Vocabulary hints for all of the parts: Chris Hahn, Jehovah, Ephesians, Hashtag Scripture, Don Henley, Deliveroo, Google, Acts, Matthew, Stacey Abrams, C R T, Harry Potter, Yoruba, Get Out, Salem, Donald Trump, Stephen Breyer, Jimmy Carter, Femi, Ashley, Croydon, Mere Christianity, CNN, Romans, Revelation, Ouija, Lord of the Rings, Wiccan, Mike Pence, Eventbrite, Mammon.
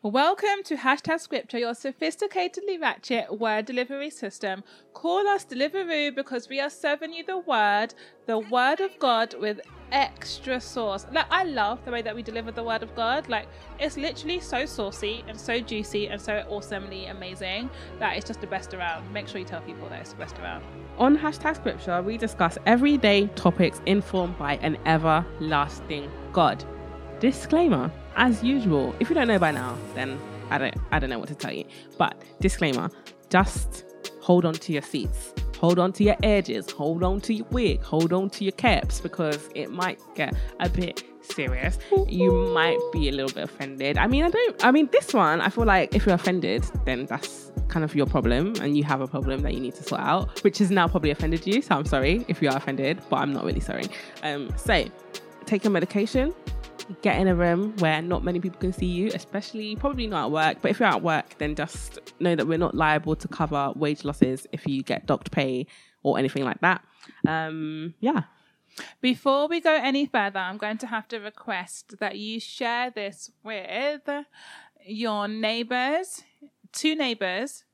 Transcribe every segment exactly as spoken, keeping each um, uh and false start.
Welcome to Hashtag Scripture, your sophisticatedly ratchet word delivery system. Call us Deliveroo because we are serving you the word, the word of God with extra sauce. Like, I love the way that we deliver the word of God. Like, it's literally so saucy and so juicy and so awesomely amazing that it's just the best around. Make sure you tell people that it's the best around. On Hashtag Scripture, we discuss everyday topics informed by an everlasting God. Disclaimer. As usual, if you don't know by now, then I don't I don't know what to tell you. But disclaimer, just hold on to your seats, hold on to your edges, hold on to your wig, hold on to your caps, because it might get a bit serious. You might be a little bit offended. I mean, I don't I mean this one, I feel like if you're offended, then that's kind of your problem and you have a problem that you need to sort out, which has now probably offended you. So I'm sorry if you are offended, but I'm not really sorry. Um so take your medication. Get in a room where not many people can see you, especially probably not at work. But if you're at work, then just know that we're not liable to cover wage losses if you get docked pay or anything like that. Um, yeah. Before we go any further, I'm going to have to request that you share this with your neighbours, two neighbours,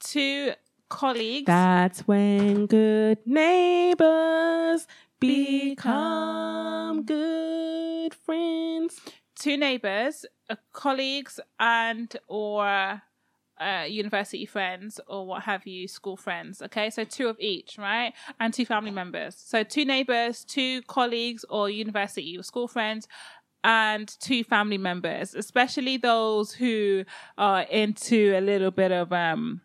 two colleagues. That's when good neighbours become good friends. Two neighbours, uh, colleagues and or uh, university friends or what have you, school friends. Okay, so two of each, right? And two family members. So two neighbours, two colleagues or university or school friends, and two family members, especially those who are into a little bit of... um.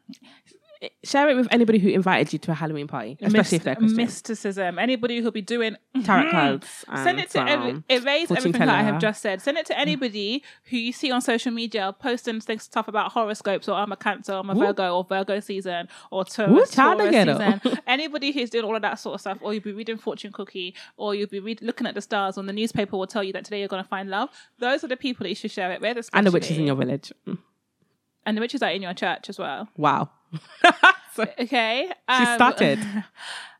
Share it with anybody who invited you to a Halloween party, especially Myst- if they're Christian. Mysticism. Anybody who'll be doing tarot cards. Send it to every, erase everything teller. that I have just said. Send it to anybody who you see on social media posting stuff about horoscopes, or I'm a Cancer, I'm a Ooh. Virgo, or Virgo season, or Taurus, Taurus season. Anybody who's doing all of that sort of stuff, or you'll be reading fortune cookie, or you'll be read- looking at the stars, on the newspaper will tell you that today you're going to find love. Those are the people that you should share it with, especially. And the witches in your village, and the witches are in your church as well. Wow. So, okay, um, she started.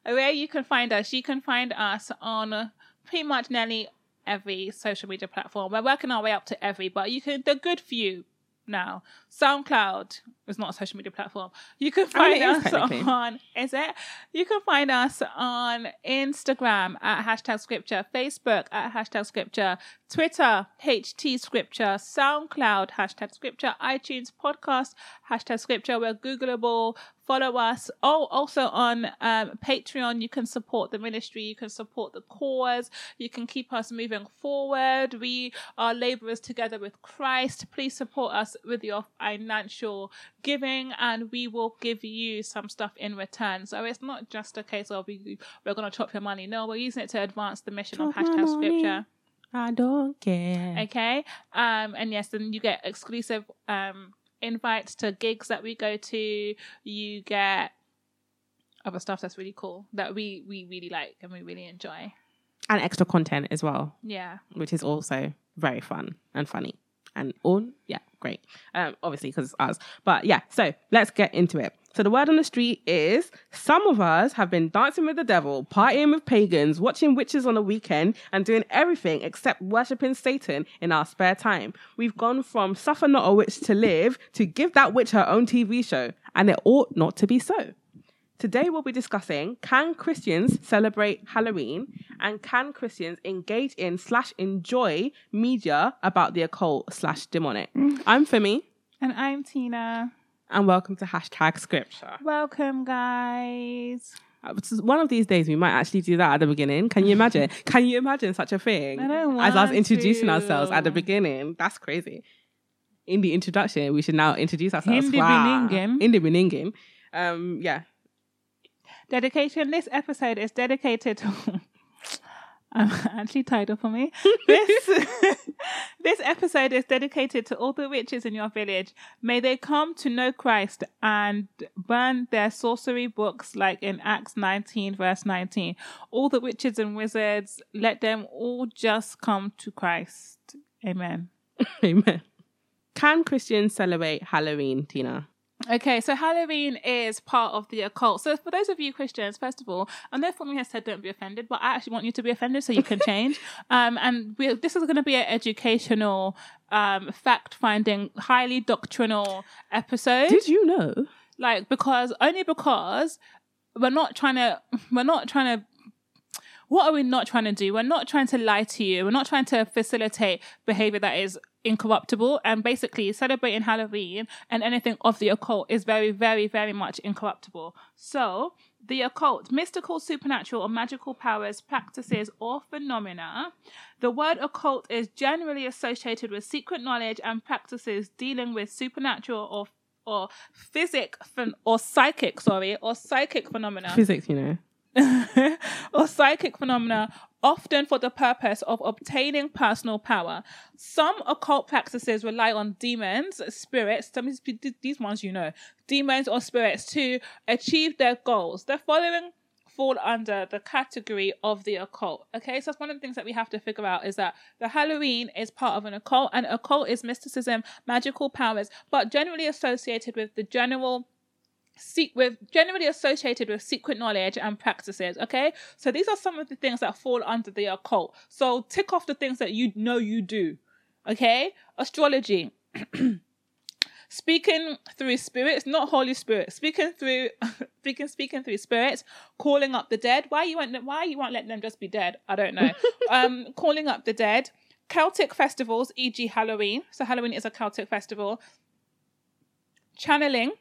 Where you can find us, you can find us on pretty much nearly every social media platform. We're working our way up to every, but you can the good few now. SoundCloud is not a social media platform. You can find I mean, us is on is it? You can find us on Instagram at hashtag scripture, Facebook at hashtag scripture, Twitter H T scripture, SoundCloud hashtag scripture, iTunes podcast hashtag scripture. We're Googleable. Follow us. Oh, also on um, Patreon, you can support the ministry, you can support the cause, you can keep us moving forward. We are laborers together with Christ. Please support us with your financial giving, and we will give you some stuff in return. So it's not just a case of we, we're going to chop your money. No, we're using it to advance the mission of hashtag scripture. I don't care. Okay. Um, and yes, then you get exclusive... Um, invites to gigs that we go to. You get other stuff that's really cool that we we really like and we really enjoy, and extra content as well, yeah, which is also very fun and funny and all yeah great um obviously because it's us. But yeah, so let's get into it. So the word on the street is some of us have been dancing with the devil, partying with pagans, watching witches on the weekend, and doing everything except worshipping Satan in our spare time. We've gone from suffer not a witch to live to give that witch her own T V show, and it ought not to be so. Today we'll be discussing, can Christians celebrate Halloween, and can Christians engage in slash enjoy media about the occult slash demonic? I'm Femi. And I'm Tina. And welcome to Hashtag Scripture. Welcome, guys. One of these days, we might actually do that at the beginning. Can you imagine? Can you imagine such a thing? I don't want As us introducing to. ourselves at the beginning. That's crazy. In the introduction, we should now introduce ourselves. In the wow. beginning. In the beginning. Um, yeah. Dedication. This episode is dedicated to... I'm actually tied up on me. This, this episode is dedicated to all the witches in your village. May they come to know Christ and burn their sorcery books like in Acts nineteen, verse nineteen. All the witches and wizards, let them all just come to Christ. Amen. Amen. Can Christians celebrate Halloween, Tina? Okay, so Halloween is part of the occult. So for those of you Christians, first of all, I know Femi has said don't be offended, but I actually want you to be offended so you can change. um, and we're, this is going to be an educational, um, fact-finding, highly doctrinal episode. Did you know? Like, because, only because we're not trying to, we're not trying to, what are we not trying to do? We're not trying to lie to you. We're not trying to facilitate behavior that is incorruptible, and basically celebrating Halloween and anything of the occult is very, very, very much incorruptible. So the occult, mystical, supernatural or magical powers, practices or phenomena. The word occult is generally associated with secret knowledge and practices dealing with supernatural or or physic or psychic, sorry, or psychic phenomena. Physics, you know. or psychic phenomena, often for the purpose of obtaining personal power. Some occult practices rely on demons, spirits, some these ones you know, demons or spirits to achieve their goals. The following fall under the category of the occult. Okay, so that's one of the things that we have to figure out, is that the Halloween is part of an occult, and occult is mysticism, magical powers, but generally associated with the general Seek with generally associated with secret knowledge and practices. Okay, so these are some of the things that fall under the occult. So tick off the things that you know you do. Okay, astrology, speaking through spirits, not Holy Spirit, speaking through, speaking, speaking through spirits, calling up the dead. Why you won't, why you won't let them just be dead? I don't know. um, calling up the dead, Celtic festivals, for example, Halloween. So Halloween is a Celtic festival. Channeling.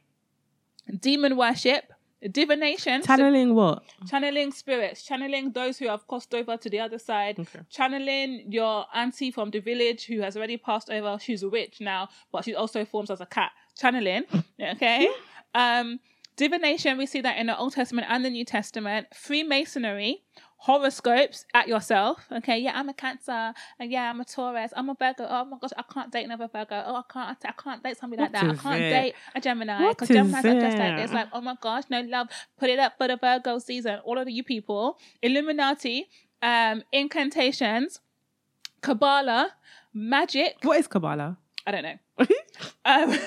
Demon worship, divination. Channeling what? Channeling spirits, channeling those who have crossed over to the other side, okay. Channeling your auntie from the village who has already passed over. She's a witch now, but she also forms as a cat. Channeling, okay? um, divination, we see that in the Old Testament and the New Testament. Freemasonry, horoscopes at yourself. Okay, yeah, I'm a Cancer, and yeah, I'm a Taurus, I'm a Virgo. Oh my gosh, I can't date another Virgo. Oh, I can't, I can't date somebody like that. I can't date a Gemini, because Geminis are just like this. Like, oh my gosh, no love. Put it up for the Virgo season. All of you people, Illuminati, um, incantations, Kabbalah, magic. What is Kabbalah? I don't know. um,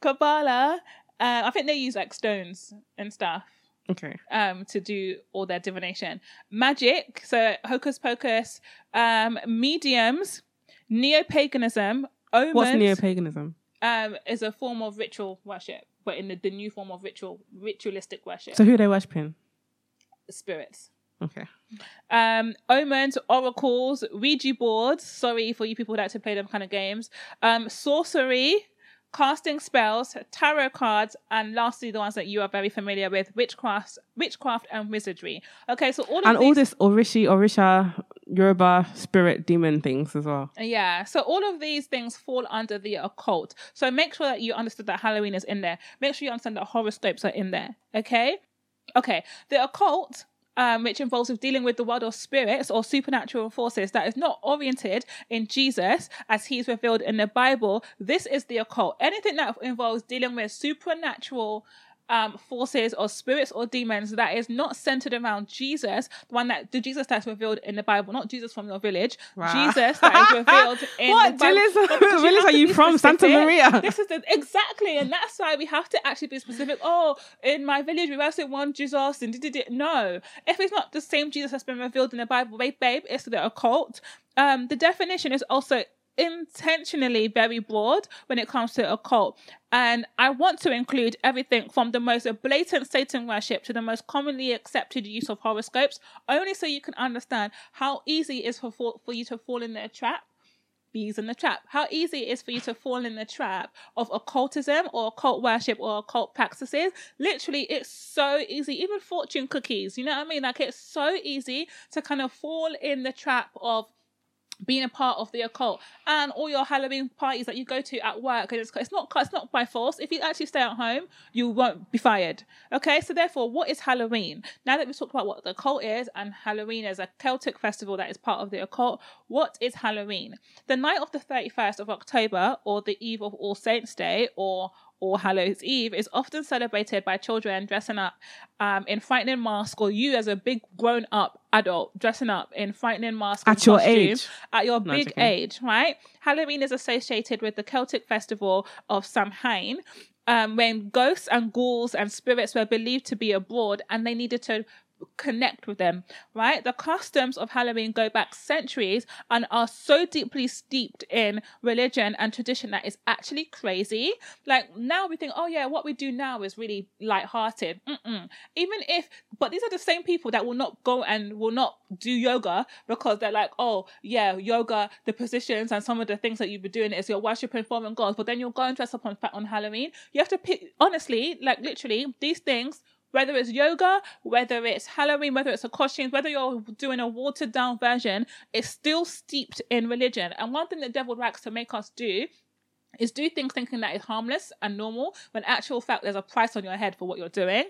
Kabbalah. Uh, I think they use like stones and stuff. Okay. Um, to do all their divination, magic, so hocus pocus, um, mediums, neo-paganism, omens. What's neo-paganism? Um, is a form of ritual worship, but in the, the new form of ritual, ritualistic worship. So who are they worshiping? Spirits. Okay. Um, omens, oracles, Ouija boards. Sorry for you people that like to play them kind of games. Um, sorcery. Casting spells, tarot cards, and lastly, the ones that you are very familiar with, witchcraft, witchcraft and wizardry. Okay, so all of and these... all this Orishi, Orisha, Yoruba, spirit, demon things as well. Yeah, so all of these things fall under the occult. So make sure that you understood that Halloween is in there. Make sure you understand that horoscopes are in there. Okay, okay, the occult. Um, which involves with dealing with the world of spirits or supernatural forces that is not oriented in Jesus as he's revealed in the Bible. This is the occult. Anything that involves dealing with supernatural um, forces or spirits or demons that is not centered around Jesus, the one that the Jesus that's revealed in the Bible, not Jesus from your village, wow. Jesus that is revealed in what, the Bible. What village are you from? Specific? Santa Maria. This is the, exactly, and that's why we have to actually be specific. Oh, in my village we worship one Jesus, and did it? No, if it's not the same Jesus that's been revealed in the Bible, wait, babe, it's the occult. Um, the definition is also intentionally very broad when it comes to occult, and I want to include everything from the most blatant Satan worship to the most commonly accepted use of horoscopes, only so you can understand how easy it is for, for you to fall in their trap. Bees in the trap. How easy it is for you to fall in the trap of occultism or occult worship or occult practices. Literally, it's so easy. Even fortune cookies, you know what I mean? Like, it's so easy to kind of fall in the trap of being a part of the occult, and all your Halloween parties that you go to at work, and it's, it's not it's not by force. If you actually stay at home, you won't be fired. Okay, so therefore, what is Halloween? Now that we've talked about what the occult is, and Halloween is a Celtic festival that is part of the occult, what is Halloween? The night of the thirty-first of October, or the eve of All Saints' Day, or All Hallows' Eve, is often celebrated by children dressing up um, in frightening masks, or you as a big grown-up adult dressing up in frightening masks at your age, at your no, big okay. age, right? Halloween is associated with the Celtic festival of Samhain, um, when ghosts and ghouls and spirits were believed to be abroad and they needed to connect with them, right? The customs of Halloween go back centuries and are so deeply steeped in religion and tradition that it's actually crazy. Like, now we think, oh yeah, what we do now is really lighthearted. Mm-mm. Even if, but these are the same people that will not go and will not do yoga because they're like, oh yeah, yoga, the positions and some of the things that you've been doing is you're worshipping foreign gods, but then you'll go and dress up on, on Halloween. You have to pick, honestly, like literally, these things, whether it's yoga, whether it's Halloween, whether it's a costume, whether you're doing a watered down version, it's still steeped in religion. And one thing the devil likes to make us do is do things thinking that it's harmless and normal, when actual fact there's a price on your head for what you're doing.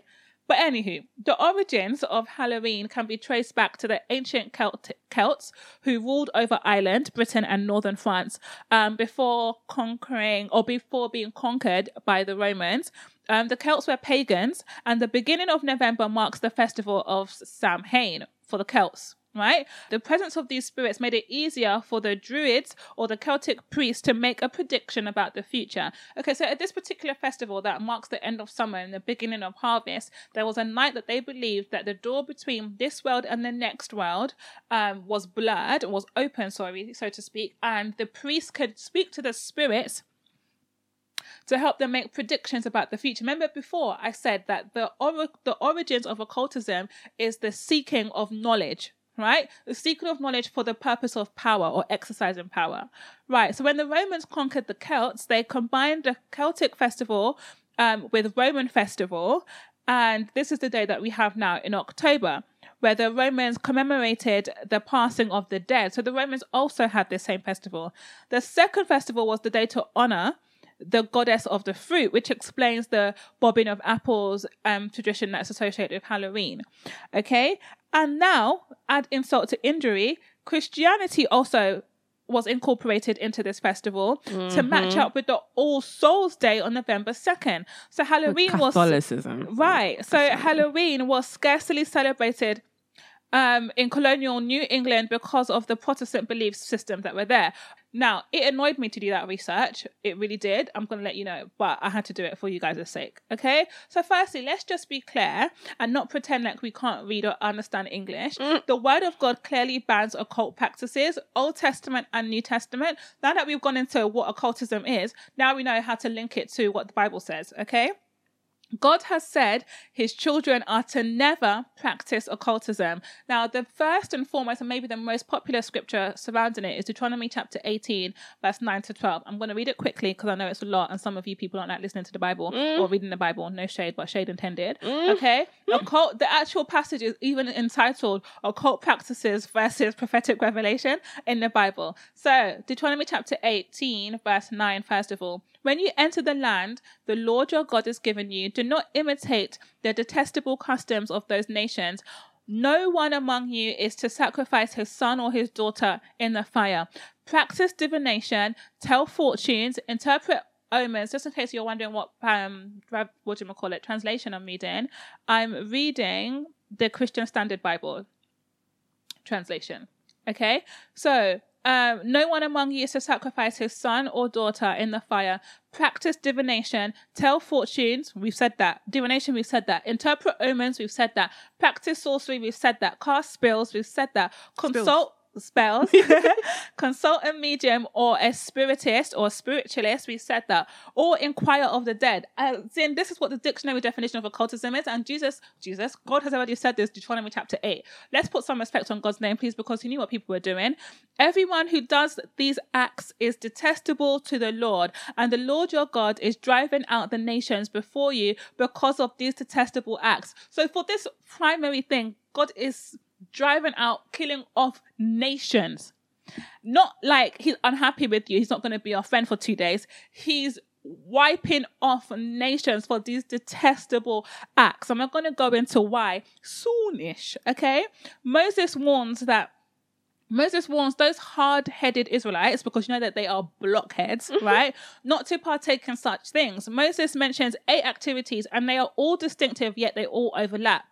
But anywho, the origins of Halloween can be traced back to the ancient Celt- Celts who ruled over Ireland, Britain and northern France um, before conquering or before being conquered by the Romans. Um, the Celts were pagans, and the beginning of November marks the festival of Samhain for the Celts. Right? The presence of these spirits made it easier for the Druids or the Celtic priests to make a prediction about the future. Okay, so at this particular festival that marks the end of summer and the beginning of harvest, there was a night that they believed that the door between this world and the next world um, was blurred, was open, sorry, so to speak, and the priests could speak to the spirits to help them make predictions about the future. Remember before I said that the or- the origins of occultism is the seeking of knowledge, right? The seeking of knowledge for the purpose of power or exercising power. Right, so when the Romans conquered the Celts, they combined the Celtic festival um, with Roman festival. And this is the day that we have now in October, where the Romans commemorated the passing of the dead. So the Romans also had this same festival. The second festival was the day to honor the goddess of the fruit, which explains the bobbing of apples um, tradition that's associated with Halloween. Okay, and now, add insult to injury, Christianity also was incorporated into this festival mm-hmm. to match up with the All Souls Day on November second. So Halloween was... Catholicism. Right, so Catholicism. Halloween was scarcely celebrated Um, in colonial New England because of the Protestant belief system that were there. Now, it annoyed me to do that research. It really did. I'm going to let you know, but I had to do it for you guys' sake. Okay? So firstly, let's just be clear and not pretend like we can't read or understand English. Mm. The Word of God clearly bans occult practices, Old Testament and New Testament. Now that we've gone into what occultism is, now we know how to link it to what the Bible says. Okay? God has said his children are to never practice occultism. Now, the first and foremost, and maybe the most popular scripture surrounding it, is Deuteronomy chapter eighteen, verse nine to twelve. I'm going to read it quickly because I know it's a lot and some of you people aren't like listening to the Bible mm. or reading the Bible. No shade, but shade intended. Mm. Okay? Mm. Occult, the actual passage is even entitled Occult Practices versus Prophetic Revelation in the Bible. So, Deuteronomy chapter eighteen, verse nine, first of all. When you enter the land the Lord your God has given you, do not imitate the detestable customs of those nations. No one among you is to sacrifice his son or his daughter in the fire. Practice divination, tell fortunes, interpret omens. Just in case you're wondering what, um, what do you call it, translation I'm reading, I'm reading the Christian Standard Bible translation. Okay, so... Um, no one among you is to sacrifice his son or daughter in the fire. Practice divination, tell fortunes, we've said that. Divination, we've said that. Interpret omens, we've said that. Practice sorcery, we've said that. Cast spells, we've said that. Consult spells, spells. Consult a medium or a spiritist or spiritualist, we've said that. Or inquire of the dead. Uh, then this is what the dictionary definition of occultism is. And Jesus, Jesus, God has already said this, Deuteronomy chapter eight. Let's put some respect on God's name, please, because he knew what people were doing. Everyone who does these acts is detestable to the Lord, and the Lord your God is driving out the nations before you because of these detestable acts. So for this primary thing, God is driving out, killing off nations. Not like he's unhappy with you, he's not going to be your friend for two days. He's wiping off nations for these detestable acts. I'm not going to go into why soonish, okay? Moses warns that Moses warns those hard-headed Israelites, because you know that they are blockheads, right? Not to partake in such things. Moses mentions eight activities and they are all distinctive, yet they all overlap.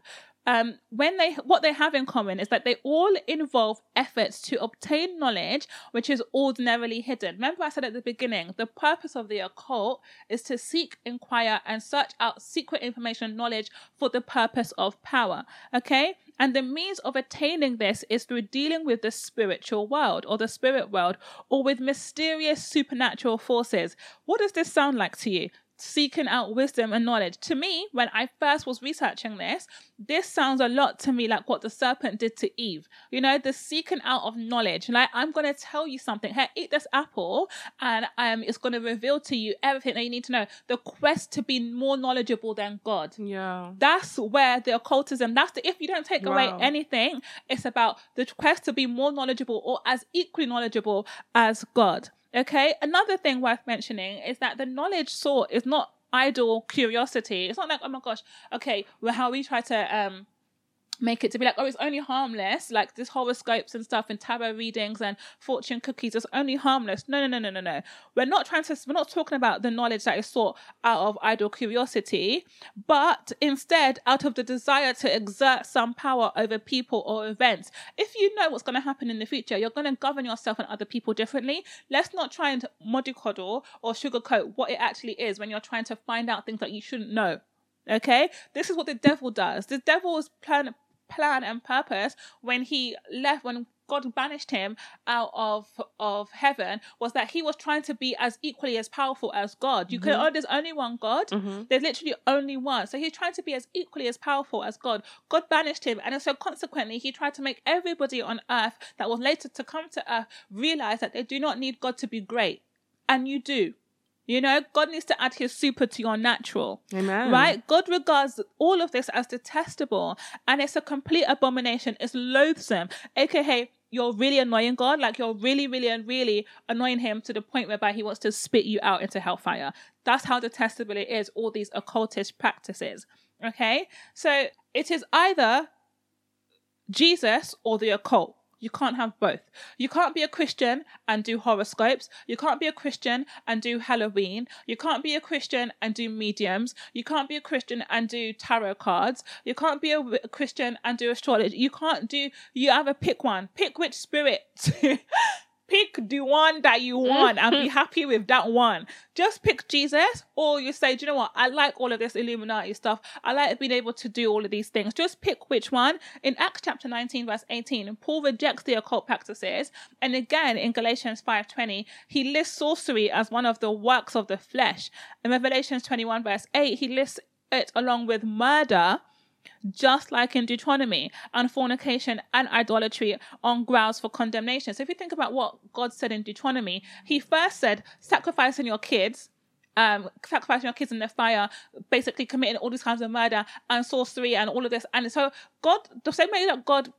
um, when they what they have in common is that they all involve efforts to obtain knowledge which is ordinarily hidden. Remember I said at the beginning, the purpose of the occult is to seek, inquire, and search out secret information, knowledge for the purpose of power, okay? And the means of attaining this is through dealing with the spiritual world or the spirit world or with mysterious supernatural forces. What does this sound like to you? Seeking out wisdom and knowledge. To me, when I first was researching this, this sounds a lot to me like what the serpent did to Eve. You know, the seeking out of knowledge. Like, I'm going to tell you something. Hey, eat this apple and um, it's going to reveal to you everything that you need to know. The quest to be more knowledgeable than God. Yeah. That's where the occultism, that's the, if you don't take wow. away anything, it's about the quest to be more knowledgeable or as equally knowledgeable as God. Okay, another thing worth mentioning is that the knowledge sought is not idle curiosity. It's not like, oh my gosh, okay, well, how we try to um make it to be like, oh, it's only harmless, like this horoscopes and stuff and tarot readings and fortune cookies, it's only harmless. No, no, no, no, no, no. We're not trying to, we're not talking about the knowledge that is sought out of idle curiosity, but instead out of the desire to exert some power over people or events. If you know what's going to happen in the future, you're going to govern yourself and other people differently. Let's not try and mollycoddle or sugarcoat what it actually is when you're trying to find out things that you shouldn't know. Okay? This is what the devil does. The devil is planning plan and purpose when he left, when God banished him out of of heaven, was that he was trying to be as equally as powerful as God. You mm-hmm. can, oh, there's only one God. Mm-hmm. There's literally only one. So he's trying to be as equally as powerful as God. God banished him, and so consequently, he tried to make everybody on earth that was later to come to earth realize that they do not need God to be great, and you do. You know, God needs to add his super to your natural. Amen. Right? God regards all of this as detestable and it's a complete abomination. It's loathsome. A K A you're really annoying God. Like you're really, really, and really annoying him to the point whereby he wants to spit you out into hellfire. That's how detestable it is, all these occultist practices. Okay? So it is either Jesus or the occult. You can't have both. You can't be a Christian and do horoscopes. You can't be a Christian and do Halloween. You can't be a Christian and do mediums. You can't be a Christian and do tarot cards. You can't be a Christian and do astrology. You can't do, you have a pick one. Pick which spirit. Pick the one that you want and be happy with that one. Just pick Jesus, or you say, do you know what? I like all of this Illuminati stuff. I like being able to do all of these things. Just pick which one. In Acts chapter nineteen, verse eighteen, Paul rejects the occult practices. And again, in Galatians five twenty, he lists sorcery as one of the works of the flesh. In Revelation twenty-one, verse eight, he lists it along with murder, just like in Deuteronomy, and fornication and idolatry on grounds for condemnation. So if you think about what God said in Deuteronomy, he first said, sacrificing your kids, um, sacrificing your kids in the fire, basically committing all these kinds of murder and sorcery and all of this. And so God, the same way that God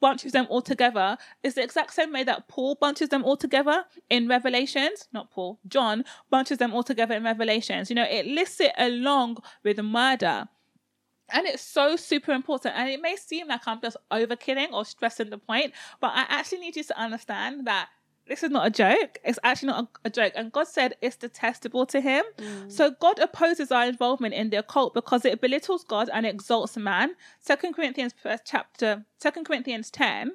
bunches them all together is the exact same way that Paul bunches them all together in Revelations, not Paul, John bunches them all together in Revelations. You know, it lists it along with murder. And it's so super important. And it may seem like I'm just overkilling or stressing the point, but I actually need you to understand that this is not a joke. It's actually not a, a joke. And God said it's detestable to him. Mm. So God opposes our involvement in the occult because it belittles God and exalts man. Second Corinthians first chapter, Second Corinthians ten.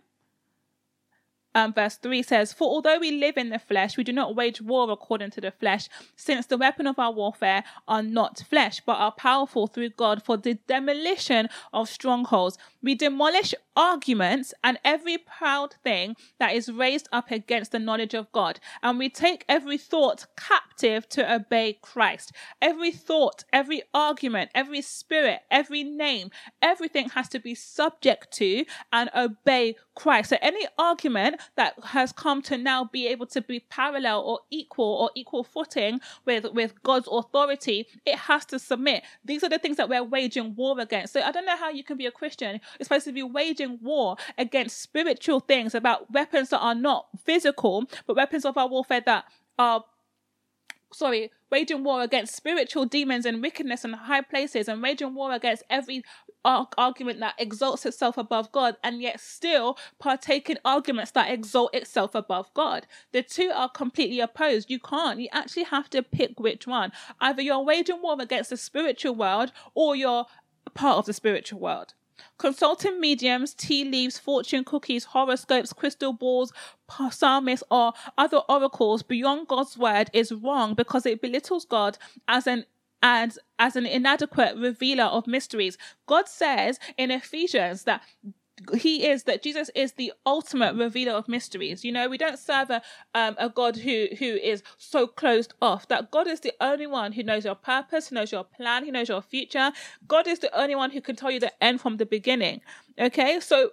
Um, verse three says, for although we live in the flesh, we do not wage war according to the flesh, since the weapon of our warfare are not flesh, but are powerful through God for the demolition of strongholds. We demolish arguments and every proud thing that is raised up against the knowledge of God. And we take every thought captive to obey Christ. Every thought, every argument, every spirit, every name, everything has to be subject to and obey Christ. So any argument that has come to now be able to be parallel or equal or equal footing with, with God's authority, it has to submit. These are the things that we're waging war against. So I don't know how you can be a Christian. You're supposed to be waging war against spiritual things, about weapons that are not physical, but weapons of our warfare that are, sorry, waging war against spiritual demons and wickedness in high places, and waging war against every argument that exalts itself above God, and yet still partake in arguments that exalt itself above God. The two are completely opposed. You can't. You actually have to pick which one. Either you're waging war against the spiritual world or you're part of the spiritual world. Consulting mediums, tea leaves, fortune cookies, horoscopes, crystal balls, psalmists, or other oracles beyond God's word is wrong because it belittles God as an and as an inadequate revealer of mysteries. God says in Ephesians that He is, that Jesus is the ultimate revealer of mysteries. You know, we don't serve a um, a God who who is so closed off. That God is the only one who knows your purpose, who knows your plan, who knows your future. God is the only one who can tell you the end from the beginning. Okay, so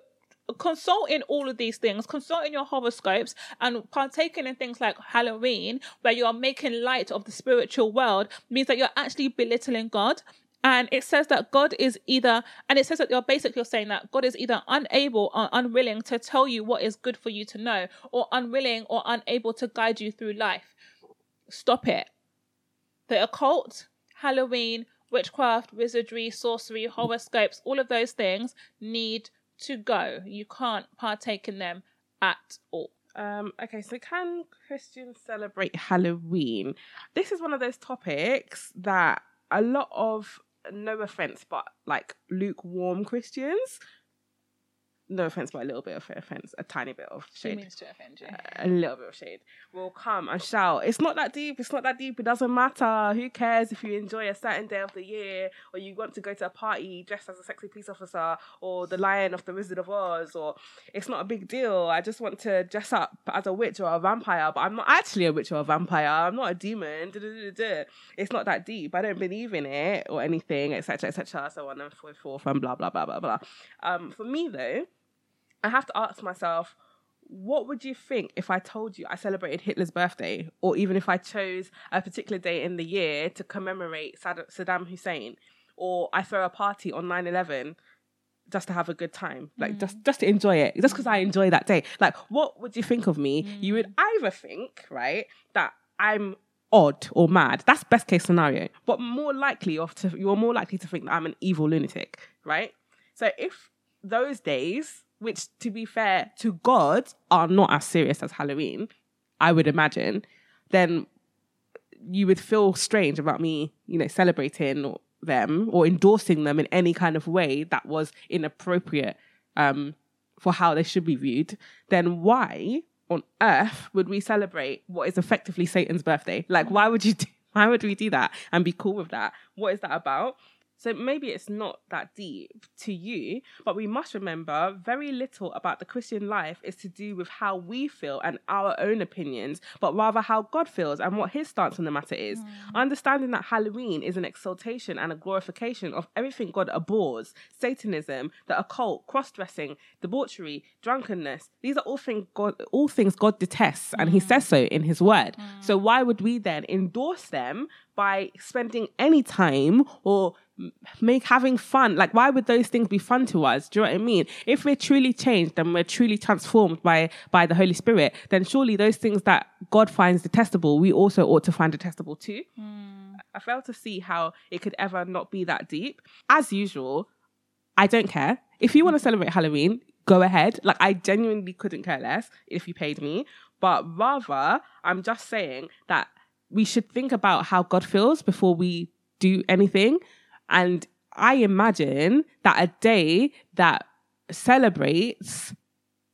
consult in all of these things, consult in your horoscopes, and partaking in things like Halloween, where you are making light of the spiritual world, means that you're actually belittling God. And it says that God is either, and it says that you're basically saying that God is either unable or unwilling to tell you what is good for you to know, or unwilling or unable to guide you through life. Stop it. The occult, Halloween, witchcraft, wizardry, sorcery, horoscopes, all of those things need to go. You can't partake in them at all. Um, okay, so can Christians celebrate Halloween? This is one of those topics that a lot of, no offense, but like lukewarm Christians, no offense, but a little bit of offense, a tiny bit of shade. She means to offend you. Uh, a little bit of shade. Will come and shout, it's not that deep, it's not that deep, it doesn't matter. Who cares if you enjoy a certain day of the year, or you want to go to a party dressed as a sexy police officer, or the lion of the Wizard of Oz, or it's not a big deal. I just want to dress up as a witch or a vampire, but I'm not actually a witch or a vampire. I'm not a demon. It's not that deep. I don't believe in it or anything, et cetera, et cetera, so on and so forth, and blah, blah, blah, blah, blah. Um, for me, though, I have to ask myself, what would you think if I told you I celebrated Hitler's birthday, or even if I chose a particular day in the year to commemorate Saddam Hussein, or I throw a party on nine eleven just to have a good time, like mm. just, just to enjoy it, just because I enjoy that day? Like, what would you think of me? Mm. You would either think, right, that I'm odd or mad. That's best case scenario. But more likely, of to, you're more likely to think that I'm an evil lunatic, right? So if those days, which, to be fair to God, are not as serious as Halloween, I would imagine, then you would feel strange about me, you know, celebrating them or endorsing them in any kind of way that was inappropriate um, for how they should be viewed. Then why on earth would we celebrate what is effectively Satan's birthday? Like, why would you? Do, why would we do that and be cool with that? What is that about? So maybe it's not that deep to you, but we must remember very little about the Christian life is to do with how we feel and our own opinions, but rather how God feels and what his stance on the matter is. Mm. Understanding that Halloween is an exaltation and a glorification of everything God abhors: Satanism, the occult, cross-dressing, debauchery, drunkenness. These are all, thing God, all things God detests, mm. and he says so in his word. Mm. So why would we then endorse them by spending any time or make having fun? Like, why would those things be fun to us? Do you know what I mean? If we're truly changed and we're truly transformed by by the Holy Spirit, then surely those things that God finds detestable, we also ought to find detestable too. Mm. I fail to see how it could ever not be that deep. As usual, I don't care. If you want to celebrate Halloween, go ahead. Like, I genuinely couldn't care less if you paid me. But rather, I'm just saying that we should think about how God feels before we do anything. And I imagine that a day that celebrates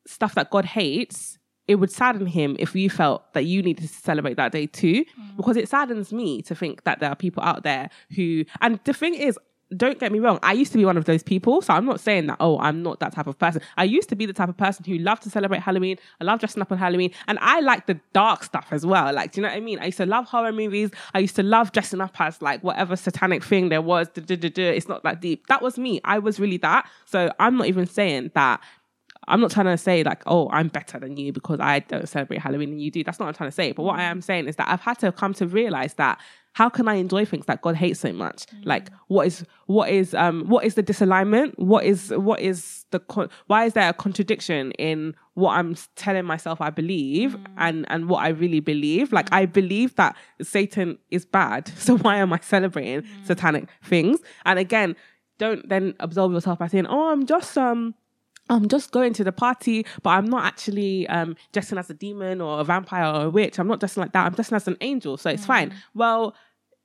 stuff that God hates, it would sadden him if you felt that you needed to celebrate that day too, mm. because it saddens me to think that there are people out there who, and the thing is, don't get me wrong, I used to be one of those people, so I'm not saying that, oh, I'm not that type of person. I used to be the type of person who loved to celebrate Halloween. I love dressing up on Halloween, and I like the dark stuff as well. Like, do you know what I mean? I used to love horror movies. I used to love dressing up as like whatever satanic thing there was. Duh, duh, duh, duh. It's not that deep. That was me. I was really that. So I'm not even saying that. I'm not trying to say like, oh, I'm better than you because I don't celebrate Halloween and you do. That's not what I'm trying to say. But what I am saying is that I've had to come to realize that how can I enjoy things that God hates so much? Mm. Like, what is what is um what is the disalignment? What is what is the con- why is there a contradiction in what I'm telling myself I believe mm. and and what I really believe? Like, mm. I believe that Satan is bad, so why am I celebrating mm. satanic things? And again, don't then absolve yourself by saying, oh, I'm just um. I'm just going to the party, but I'm not actually um, dressing as a demon or a vampire or a witch. I'm not dressing like that. I'm dressing as an angel, so it's mm. fine. Well,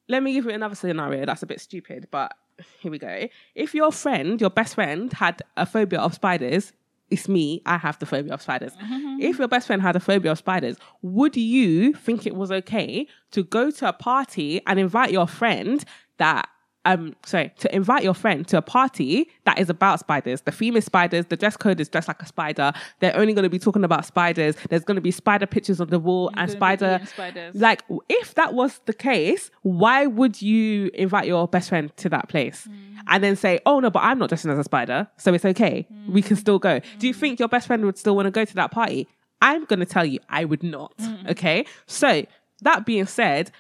let me give you another scenario that's a bit stupid, but here we go. If your friend, your best friend, had a phobia of spiders, it's me, I have the phobia of spiders. Mm-hmm. If your best friend had a phobia of spiders, would you think it was okay to go to a party and invite your friend that, um, sorry, to invite your friend to a party that is about spiders? The theme is spiders, the dress code is dressed like a spider, they're only going to be talking about spiders, there's going to be spider pictures on the wall and spider... Like, if that was the case, why would you invite your best friend to that place? Mm. And then say, oh no, but I'm not dressing as a spider, so it's okay. Mm. We can still go. Mm. Do you think your best friend would still want to go to that party? I'm going to tell you, I would not. Mm. Okay? So, that being said,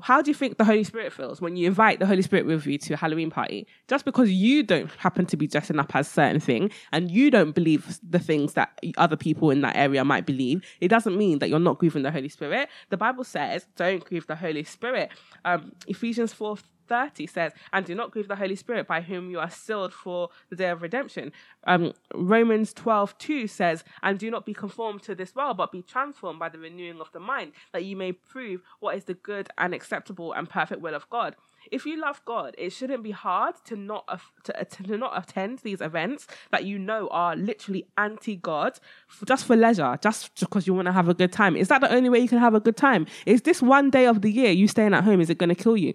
how do you think the Holy Spirit feels when you invite the Holy Spirit with you to a Halloween party? Just because you don't happen to be dressing up as a certain thing and you don't believe the things that other people in that area might believe, it doesn't mean that you're not grieving the Holy Spirit. The Bible says, don't grieve the Holy Spirit. Um, Ephesians four thirty says, and do not grieve the Holy Spirit, by whom you are sealed for the day of redemption. Um, Romans twelve two says, and do not be conformed to this world, but be transformed by the renewing of the mind, that you may prove what is the good and acceptable and perfect will of God. If you love God, it shouldn't be hard to not af- to, uh, to not attend these events that you know are literally anti-God, f- just for leisure, just because you want to have a good time. Is that the only way you can have a good time? Is this one day of the year you staying at home, is it going to kill you?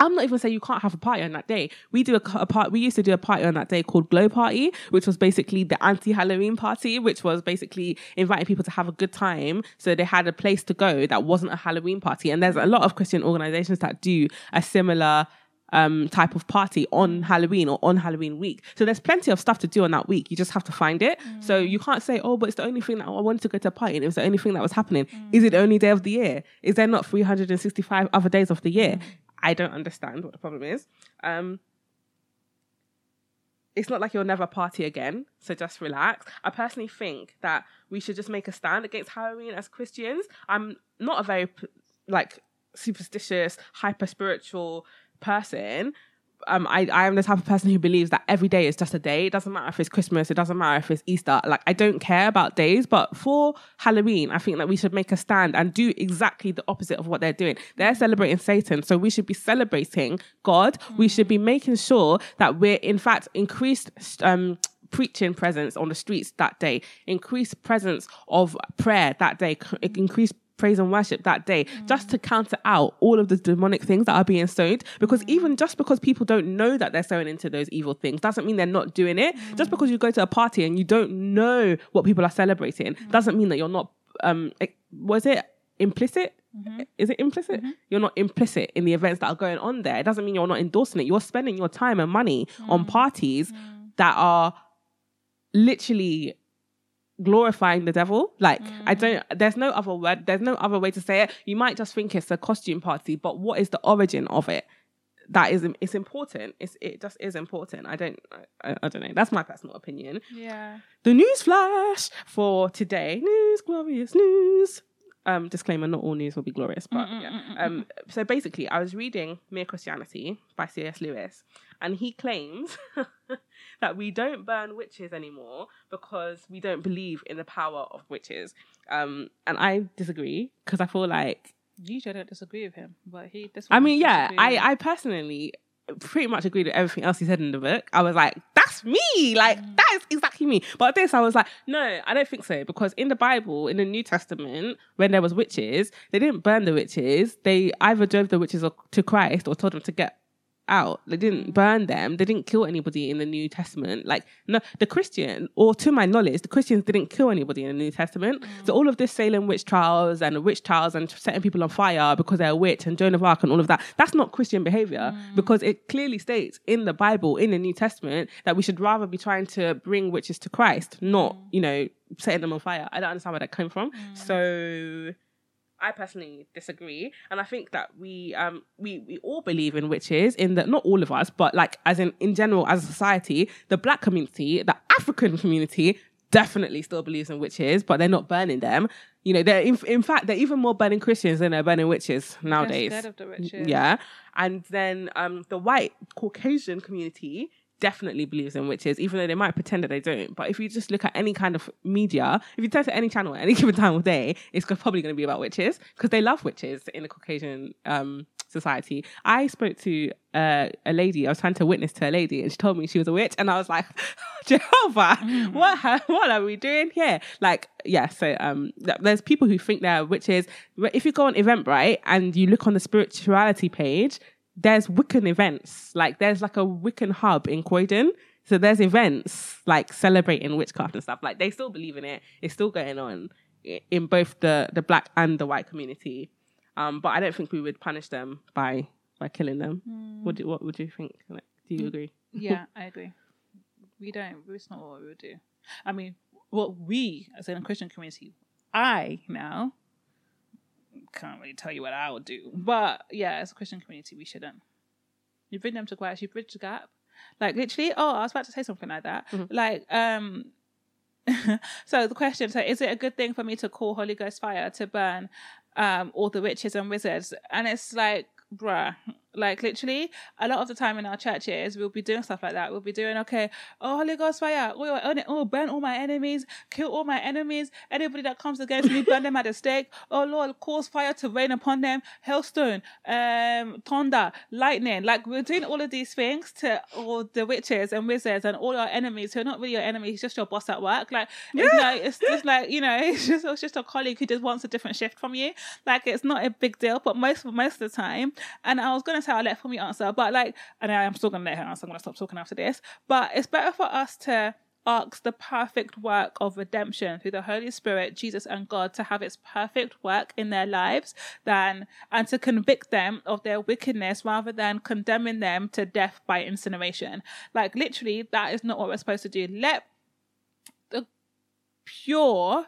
I'm not even saying you can't have a party on that day. We do a, a part. We used to do a party on that day called Glow Party, which was basically the anti-Halloween party, which was basically inviting people to have a good time. So they had a place to go that wasn't a Halloween party. And there's a lot of Christian organizations that do a similar um, type of party on Halloween or on Halloween week. So there's plenty of stuff to do on that week. You just have to find it. Mm. So you can't say, oh, but it's the only thing that I wanted to go to a party and it was the only thing that was happening. Mm. Is it the only day of the year? Is there not three hundred sixty-five other days of the year? Mm. I don't understand what the problem is. Um, it's not like you'll never party again, so just relax. I personally think that we should just make a stand against Halloween as Christians. I'm not a very like superstitious, hyper-spiritual person. Um, I, I am the type of person who believes that every day is just a day. It doesn't matter if it's Christmas. It doesn't matter if it's Easter. Like, I don't care about days. But for Halloween, I think that we should make a stand and do exactly the opposite of what they're doing. They're celebrating Satan. So we should be celebrating God. Mm. We should be making sure that we're, in fact, increased... Um, preaching presence on the streets that day, increased presence of prayer that day, increased praise and worship that day, mm. just to counter out all of the demonic things that are being sown. Because mm. even just because people don't know that they're sowing into those evil things doesn't mean they're not doing it. Mm. Just because you go to a party and you don't know what people are celebrating mm. doesn't mean that you're not, um, was it implicit? Mm-hmm. Is it implicit? Mm-hmm. You're not implicit in the events that are going on there. It doesn't mean you're not endorsing it. You're spending your time and money mm. on parties mm. that are literally glorifying the devil. Like, mm. I don't, there's no other word, there's no other way to say it. You might just think it's a costume party, but what is the origin of it? That is, it's important. It's, it just is important. I don't, I, I don't know. That's my personal opinion. Yeah. The news flash for today. News, glorious news. Um, disclaimer, not all news will be glorious, but mm-mm, yeah. Mm-mm. Um, so basically, I was reading Mere Christianity by C S Lewis, and he claims that we don't burn witches anymore because we don't believe in the power of witches. Um, and I disagree, because I feel like... Usually I don't disagree with him, but he... This I mean, yeah, I, I personally... pretty much agreed with everything else he said in the book. I was like, that's me, like mm. that is exactly me. But this, I was like, no, I don't think so, because in the Bible, in the New Testament, when there was witches, they didn't burn the witches. They either drove the witches to Christ or told them to get out. They didn't mm. burn them. They didn't kill anybody in the New Testament. Like, no, the Christian, or to my knowledge, the Christians didn't kill anybody in the New Testament. Mm. So all of this Salem witch trials and witch trials and setting people on fire because they're a witch and Joan of Arc and all of that, that's not Christian behavior mm. because it clearly states in the Bible, in the New Testament, that we should rather be trying to bring witches to Christ, not, mm. you know, setting them on fire. I don't understand where that came from. Mm. So... I personally disagree, and I think that we um we, we all believe in witches, in that, not all of us, but like as in in general as a society, the black community, the African community definitely still believes in witches, but they're not burning them. You know, they're in, in fact they're even more burning Christians than they're burning witches nowadays. They're scared of the witches. Yeah, and then um the white Caucasian community definitely believes in witches, even though they might pretend that they don't. But if you just look at any kind of media, if you turn to any channel at any given time of day, it's probably going to be about witches, because they love witches in the Caucasian um society. I spoke to uh, a lady. I was trying to witness to a lady, and she told me she was a witch, and I was like, Jehovah, mm. what what are we doing here? Like, yeah. So um, there's people who think they're witches. If you go on Eventbrite and you look on the spirituality page, there's Wiccan events. Like, there's like a Wiccan hub in Croydon. So there's events like celebrating witchcraft and stuff. Like, they still believe in it. It's still going on in both the, the black and the white community. Um, but I don't think we would punish them by by killing them. Mm. What do, what would you think? Like, do you agree? Yeah, I agree. We don't. It's not what we would do. I mean, what we as in a Christian community, I now can't really tell you what I would do. But yeah, as a Christian community, we shouldn't. You bring them to Christ. You bridge the gap. Like, literally, oh, I was about to say something like that. Mm-hmm. Like, um, so the question, so is it a good thing for me to call Holy Ghost fire to burn um, all the witches and wizards? And it's like, bruh, like, literally, a lot of the time in our churches, we'll be doing stuff like that. We'll be doing, okay, oh, Holy Ghost fire, oh, oh, burn all my enemies, kill all my enemies, anybody that comes against me, burn them at the stake. Oh, Lord, cause fire to rain upon them, hailstone, um, thunder, lightning. Like, we're doing all of these things to all the witches and wizards and all our enemies who are not really your enemies, just your boss at work. Like, yeah. It's like, it's just like, you know, it's just, it's just a colleague who just wants a different shift from you. Like, it's not a big deal, but most, most of the time, and I was going to So I'll let Femi answer, but like, and I'm still going to let her answer. I'm going to stop talking after this. But it's better for us to ask the perfect work of redemption through the Holy Spirit, Jesus, and God to have its perfect work in their lives than and to convict them of their wickedness rather than condemning them to death by incineration. Like, literally, that is not what we're supposed to do. Let the pure,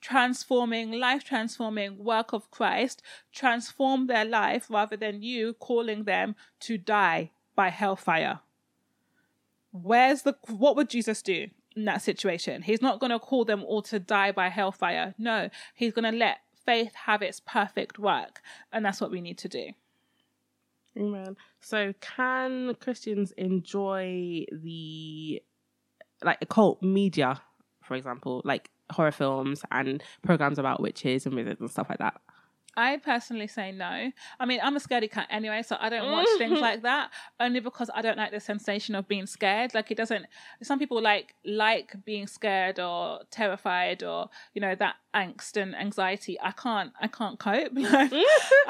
transforming, life-transforming work of Christ transform their life rather than you calling them to die by hellfire. Where's the, what would Jesus do in that situation? He's not going to call them all to die by hellfire. No, he's going to let faith have its perfect work. And that's what we need to do. Amen. So can Christians enjoy the, like, occult media, for example, like horror films and programs about witches and wizards and stuff like that? I personally say no. I mean, I'm a scaredy cat anyway, so I don't watch things like that, only because I don't like the sensation of being scared. Like, it doesn't, some people like like being scared or terrified or, you know, that angst and anxiety. I can't, I can't cope. Like,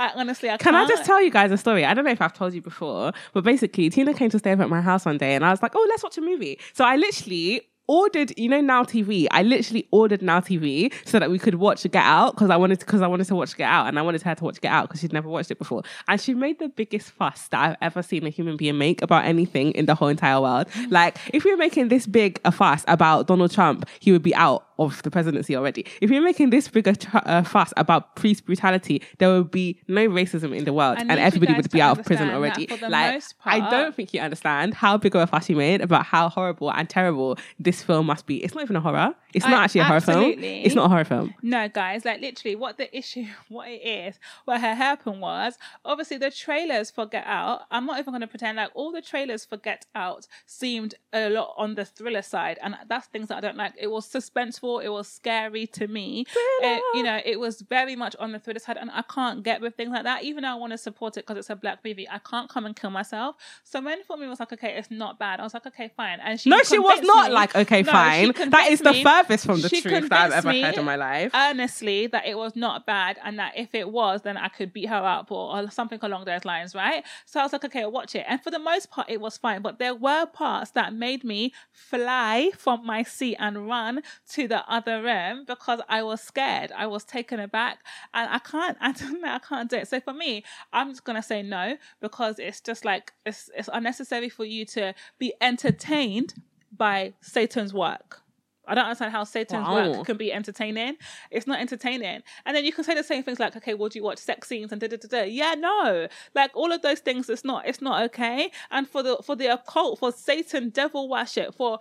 I, honestly, I Can can't. I just tell you guys a story? I don't know if I've told you before, but basically Tina came to stay at my house one day and I was like, oh, let's watch a movie. So I literally ordered, you know, Now T V. I literally ordered Now T V so that we could watch Get Out because I wanted to, because I wanted to watch Get Out and I wanted her to watch Get Out because she'd never watched it before. And she made the biggest fuss that I've ever seen a human being make about anything in the whole entire world. Like, if we were making this big a fuss about Donald Trump, he would be out of the presidency already. If you're making this bigger tr- uh, fuss about police brutality, there would be no racism in the world and everybody would be out of prison already. Like, I don't think you understand how big of a fuss you made about how horrible and terrible this film must be. It's not even a horror. It's not actually a horror film. It's not a horror film. No, guys, like, literally what the issue, what it is, what her happened was, obviously the trailers for Get Out, I'm not even going to pretend, like, all the trailers for Get Out seemed a lot on the thriller side, and that's things that I don't like. It was suspenseful. It was scary to me. It, you know, it was very much on the thriller side, and I can't get with things like that. Even though I want to support it because it's a black movie, I can't come and kill myself. So when for me was like, okay, it's not bad. I was like, okay, fine. And she no, she was not me, like, okay, no, fine. That is the furthest from the truth that I've ever heard in my life. Honestly, that it was not bad, and that if it was, then I could beat her up or, or something along those lines, right? So I was like, okay, I'll watch it. And for the most part, it was fine. But there were parts that made me fly from my seat and run to the other room because I was scared. I was taken aback, and I can't, I don't know, I can't do it. So for me, I'm just going to say no, because it's just like, it's, it's unnecessary for you to be entertained by Satan's work. I don't understand how Satan's wow. work can be entertaining. It's not entertaining. And then you can say the same things like, okay, well, do you watch sex scenes and da da da da? Yeah, no. Like, all of those things, it's not, it's not okay. And for the for the occult, for Satan, devil worship, for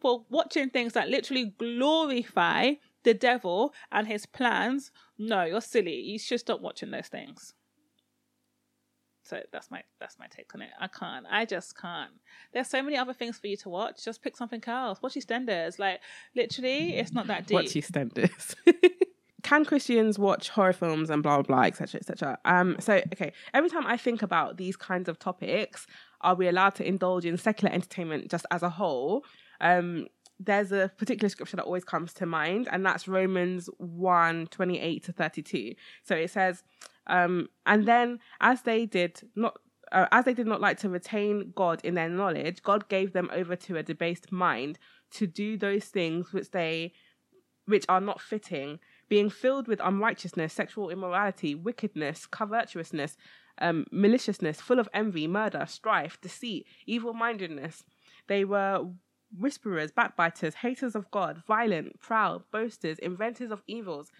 for watching things that literally glorify the devil and his plans, no, you're silly. You should stop watching those things. So that's my that's my take on it. I can't. I just can't. There's so many other things for you to watch. Just pick something else. Watch EastEnders. Like, literally, it's not that deep. Watch EastEnders. can Christians watch horror films and blah, blah, blah, et cetera, et cetera. Um, so, okay, every time I think about these kinds of topics, are we allowed to indulge in secular entertainment just as a whole? Um, there's a particular scripture that always comes to mind, and that's Romans one, twenty-eight to thirty-two. So it says, um, and then as they did not, uh, as they did not like to retain God in their knowledge, God gave them over to a debased mind to do those things which they, which are not fitting, being filled with unrighteousness, sexual immorality, wickedness, covetousness, um, maliciousness, full of envy, murder, strife, deceit, evil-mindedness. They were whisperers, backbiters, haters of God, violent, proud, boasters, inventors of evils,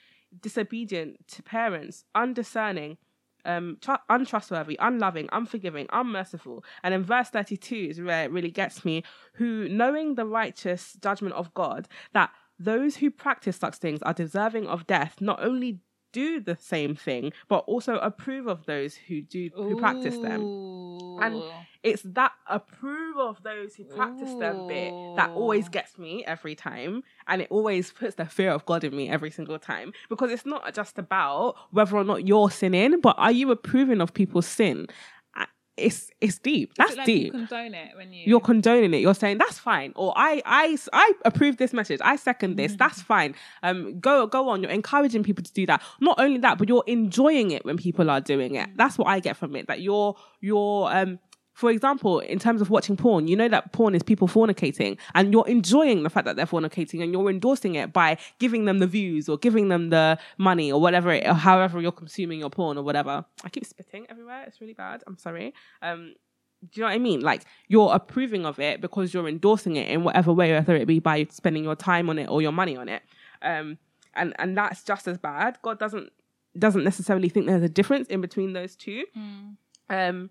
disobedient to parents, undiscerning, um, tr- untrustworthy, unloving, unforgiving, unmerciful. And in verse thirty-two is where it really gets me, who, knowing the righteous judgment of God, that those who practice such things are deserving of death, not only do the same thing, but also approve of those who do who Ooh. practice them. And it's that approve of those who practice Ooh. them bit that always gets me every time, and it always puts the fear of God in me every single time, because it's not just about whether or not you're sinning, but are you approving of people's sin? It's it's deep. Is that's it like deep. You condone it when you... You're condoning it. You're saying, that's fine. Or I I, I approve this message. I second this. Mm-hmm. That's fine. Um, Go go on. You're encouraging people to do that. Not only that, but you're enjoying it when people are doing it. Mm-hmm. That's what I get from it. That you're, you're um, for example, in terms of watching porn, you know that porn is people fornicating, and you're enjoying the fact that they're fornicating, and you're endorsing it by giving them the views or giving them the money or whatever, it, or however you're consuming your porn or whatever. I keep spitting everywhere. It's really bad. I'm sorry. Um, do you know what I mean? Like, you're approving of it because you're endorsing it in whatever way, whether it be by spending your time on it or your money on it. Um, and, and that's just as bad. God doesn't, doesn't necessarily think there's a difference in between those two. Mm. Um,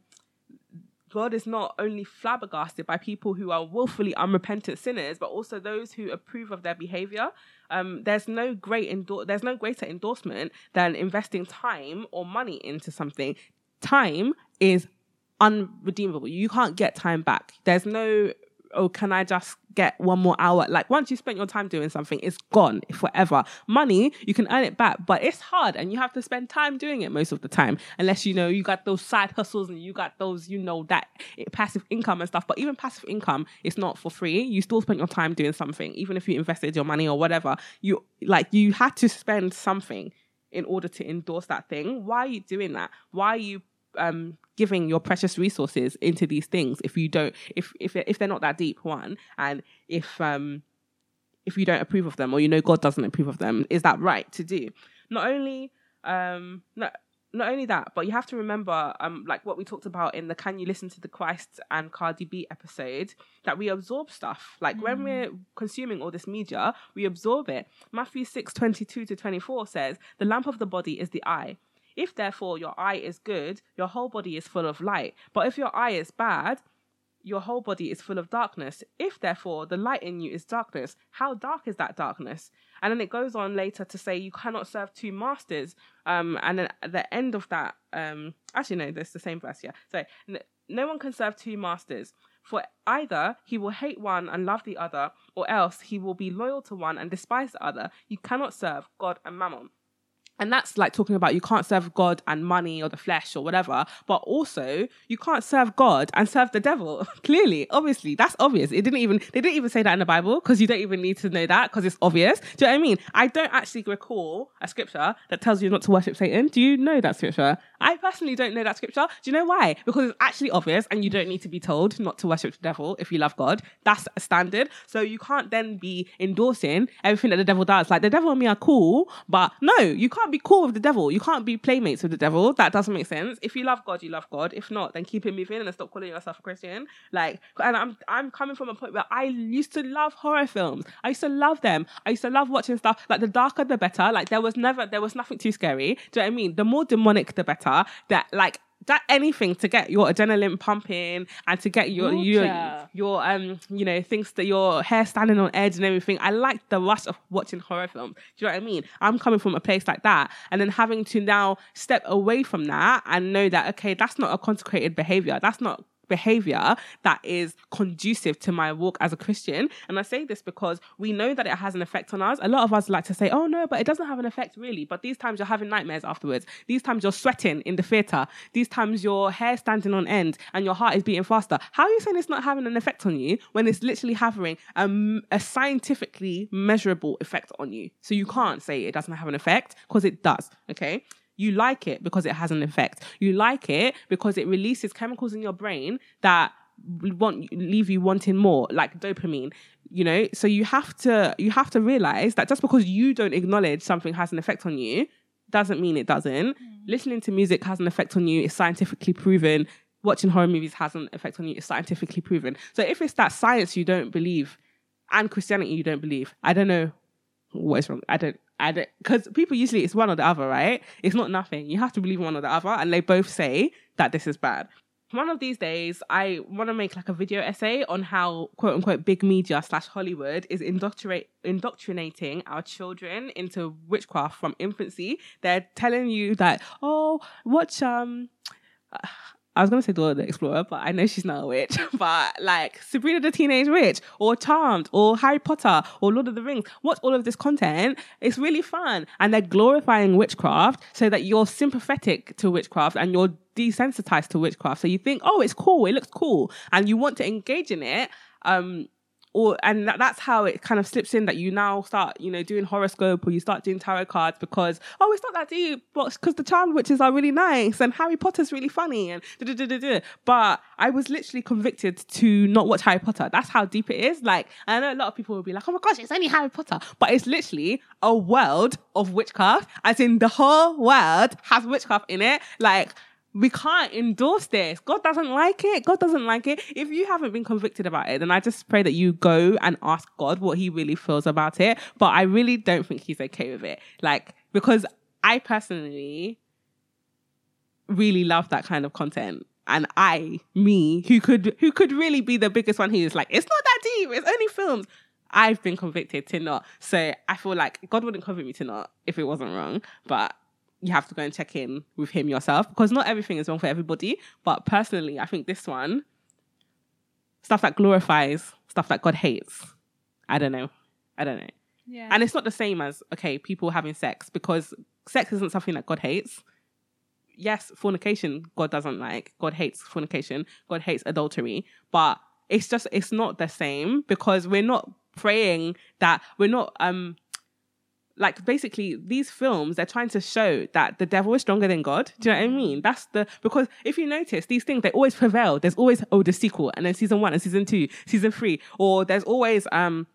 God is not only flabbergasted by people who are willfully unrepentant sinners, but also those who approve of their behavior. Um, there's no great endor- there's no greater endorsement than investing time or money into something. Time is unredeemable. You can't get time back. There's no, oh, can I just get one more hour? Like, once you spent your time doing something, it's gone forever. Money, you can earn it back, but it's hard, and you have to spend time doing it most of the time, unless, you know, you got those side hustles and you got those, you know, that passive income and stuff. But even passive income, it's not for free. You still spent your time doing something, even if you invested your money or whatever. You, like, you had to spend something in order to endorse that thing. Why are you doing that? Why are you um giving your precious resources into these things if you don't, if if if they're not that deep, one, and if um if you don't approve of them, or you know God doesn't approve of them? Is that right to do? Not only um not not only that, but you have to remember, um like what we talked about in the Can You Listen to the Christ and Cardi B episode, that we absorb stuff. Like, mm. when we're consuming all this media, we absorb it. Matthew six twenty-two to twenty-four says, the lamp of the body is the eye. If therefore your eye is good, your whole body is full of light. But if your eye is bad, your whole body is full of darkness. If therefore the light in you is darkness, how dark is that darkness? And then it goes on later to say, you cannot serve two masters. Um, and then at the end of that, um, actually no, that's the same verse, yeah. So, no one can serve two masters. For either he will hate one and love the other, or else he will be loyal to one and despise the other. You cannot serve God and Mammon. And that's like talking about, you can't serve God and money or the flesh or whatever, but also you can't serve God and serve the devil. Clearly, obviously, that's obvious. It didn't even, they didn't even say that in the Bible, because you don't even need to know that, because it's obvious. Do you know what I mean? I don't actually recall a scripture that tells you not to worship Satan. Do you know that scripture? I personally don't know that scripture. Do you know why? Because it's actually obvious, and you don't need to be told not to worship the devil if you love God. That's a standard. So you can't then be endorsing everything that the devil does. Like, the devil and me are cool, but no, you can't be cool with the devil. You can't be playmates with the devil. That doesn't make sense. If you love God, you love God. If not, then keep it moving and stop calling yourself a Christian. Like, and I'm I'm coming from a point where I used to love horror films. I used to love them. I used to love watching stuff. Like, the darker the better. Like, there was never, there was nothing too scary. Do you know what I mean? The more demonic, the better. That, like, that anything to get your adrenaline pumping and to get your your, your um you know things, that your hair standing on edge and everything. I like the rush of watching horror films. Do you know what I mean? I'm coming from a place like that, and then having to now step away from that and know that, okay, that's not a consecrated behavior. That's not behavior that is conducive to my walk as a Christian. And I say this because we know that it has an effect on us. A lot of us like to say, oh no, but it doesn't have an effect really. But these times you're having nightmares afterwards. These times you're sweating in the theater. These times your hair standing on end and your heart is beating faster. How are you saying it's not having an effect on you when it's literally having a, a scientifically measurable effect on you? So you can't say it doesn't have an effect, because it does, okay? You like it because it has an effect. You like it because it releases chemicals in your brain that want leave you wanting more, like dopamine, you know? So you have to you have to realize that just because you don't acknowledge something has an effect on you doesn't mean it doesn't. Mm. Listening to music has an effect on you. It's scientifically proven. Watching horror movies has an effect on you. It's scientifically proven. So if it's that science you don't believe and Christianity you don't believe, I don't know what is wrong. I don't I don't because people usually, it's one or the other, right? It's not nothing. You have to believe one or the other, and they both say that this is bad. One of these days, I want to make like a video essay on how quote unquote big media slash Hollywood is indoctrinate indoctrinating our children into witchcraft from infancy. They're telling you that, oh, watch um uh, I was going to say Dora the Explorer, but I know she's not a witch. But like Sabrina the Teenage Witch, or Charmed, or Harry Potter, or Lord of the Rings. Watch all of this content. It's really fun. And they're glorifying witchcraft so that you're sympathetic to witchcraft and you're desensitized to witchcraft. So you think, oh, it's cool. It looks cool. And you want to engage in it. Um, or And that, that's how it kind of slips in that you now start, you know, doing horoscope, or you start doing tarot cards because, oh, it's not that deep, but because the Charmed witches are really nice and Harry Potter's really funny and da da da da. But I was literally convicted to not watch Harry Potter. That's how deep it is. Like, I know a lot of people will be like, oh my gosh, it's only Harry Potter. But it's literally a world of witchcraft, as in the whole world has witchcraft in it. Like, we can't endorse this. God doesn't like it. God doesn't like it. If you haven't been convicted about it, then I just pray that you go and ask God what he really feels about it. But I really don't think he's okay with it. Like, because I personally really love that kind of content. And I, me, who could who could really be the biggest one who is like, it's not that deep, it's only films. I've been convicted to not. So I feel like God wouldn't convict me to not if it wasn't wrong. But you have to go and check in with him yourself, because not everything is wrong for everybody. But personally, I think this one, stuff that glorifies stuff that God hates, I don't know. I don't know. Yeah. And it's not the same as, okay, people having sex, because sex isn't something that God hates. Yes, fornication, God doesn't like. God hates fornication. God hates adultery. But it's just, it's not the same, because we're not praying that, we're not... um. Like, basically, these films, they're trying to show that the devil is stronger than God. Do you know what I mean? That's the... Because if you notice, these things, they always prevail. There's always, oh, the sequel, and then season one, and season two, season three. Or there's always, um,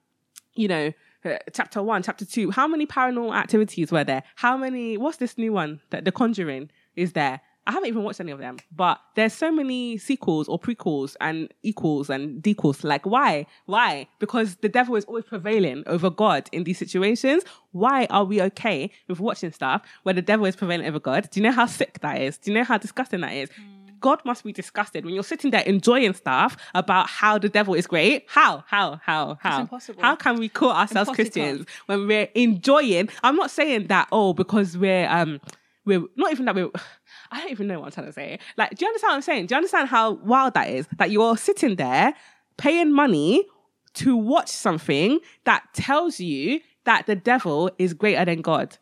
you know, uh, chapter one, chapter two. How many paranormal activities were there? How many... What's this new one? The, the Conjuring is there. I haven't even watched any of them. But there's so many sequels or prequels and equals and dequels. Like, why? Why? Because the devil is always prevailing over God in these situations. Why are we okay with watching stuff where the devil is prevailing over God? Do you know how sick that is? Do you know how disgusting that is? Mm. God must be disgusted when you're sitting there enjoying stuff about how the devil is great. How? How? How? How? It's impossible. How can we call ourselves impossible Christians when we're enjoying? I'm not saying that, oh, because we're... um. We're not even that we're, I don't even know what I'm trying to say. Like, do you understand what I'm saying? Do you understand how wild that is? That you're sitting there paying money to watch something that tells you that the devil is greater than God.